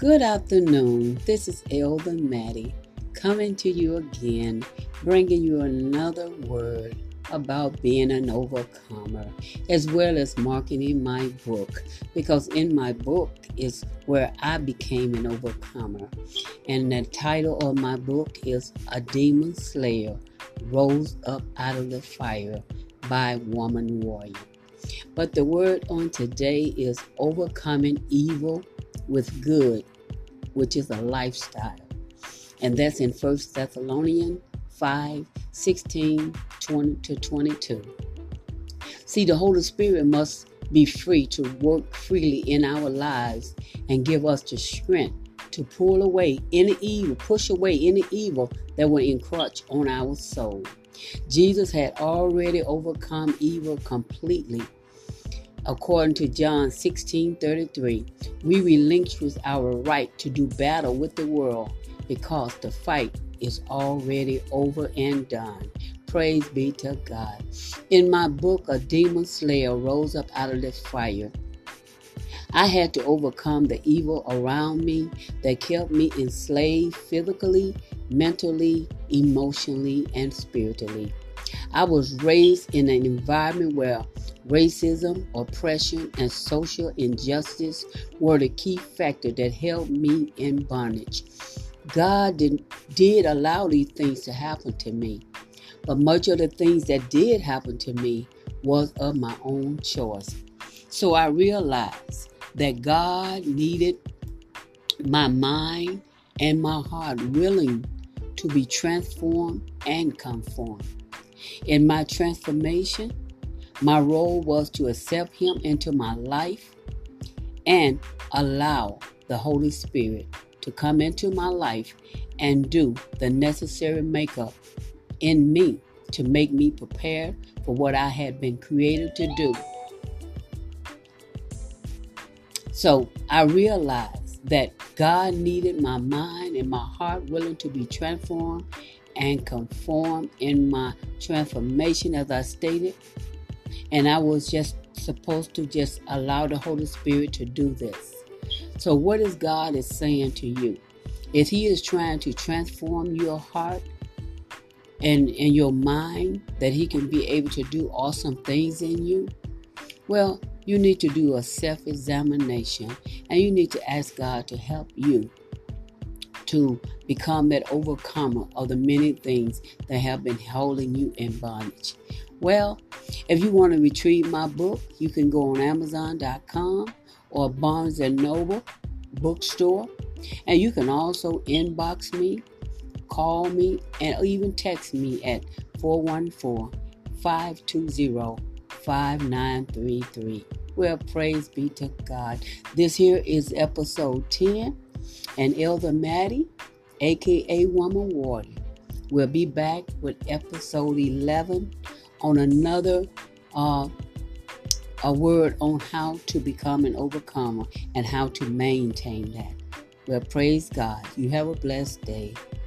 Good afternoon, this is Elder Maddie coming to you again, bringing you another word about being an overcomer, as well as marketing my book, because in my book is where I became an overcomer. And the title of my book is A Demon Slayer Rose Up Out of the Fire by Woman Warrior. But the word on today is overcoming evil with good, which is a lifestyle. And that's in First Thessalonians 5:16-22. See, the Holy Spirit must be free to work freely in our lives and give us the strength to push away any evil that will encroach on our soul. Jesus had already overcome evil completely. According to John 16:33, we relinquish our right to do battle with the world because the fight is already over and done. Praise be to God. In my book, A Demon Slayer Rose Up Out of the Fire, I had to overcome the evil around me that kept me enslaved physically, mentally, emotionally, and spiritually. I was raised in an environment where racism, oppression, and social injustice were the key factor that held me in bondage. God did allow these things to happen to me, but much of the things that did happen to me was of my own choice. So I realized that God needed my mind and my heart willing to be transformed and conformed. In my transformation, my role was to accept Him into my life and allow the Holy Spirit to come into my life and do the necessary makeup in me to make me prepared for what I had been created to do. So I realized that God needed my mind and my heart willing to be transformed and conformed in my transformation, as I stated. And I was just supposed to just allow the Holy Spirit to do this. So what is God is saying to you? If He is trying to transform your heart and your mind, that He can be able to do awesome things in you, well, you need to do a self-examination, and you need to ask God to help you to become that overcomer of the many things that have been holding you in bondage. Well, if you want to retrieve my book, you can go on Amazon.com or Barnes & Noble bookstore. And you can also inbox me, call me, and even text me at 414-520-5933. Well, praise be to God. This here is episode 10, and Elder Maddie, a.k.a. Woman Warrior, will be back with episode 11 on another a word on how to become an overcomer and how to maintain that. Well, praise God. You have a blessed day.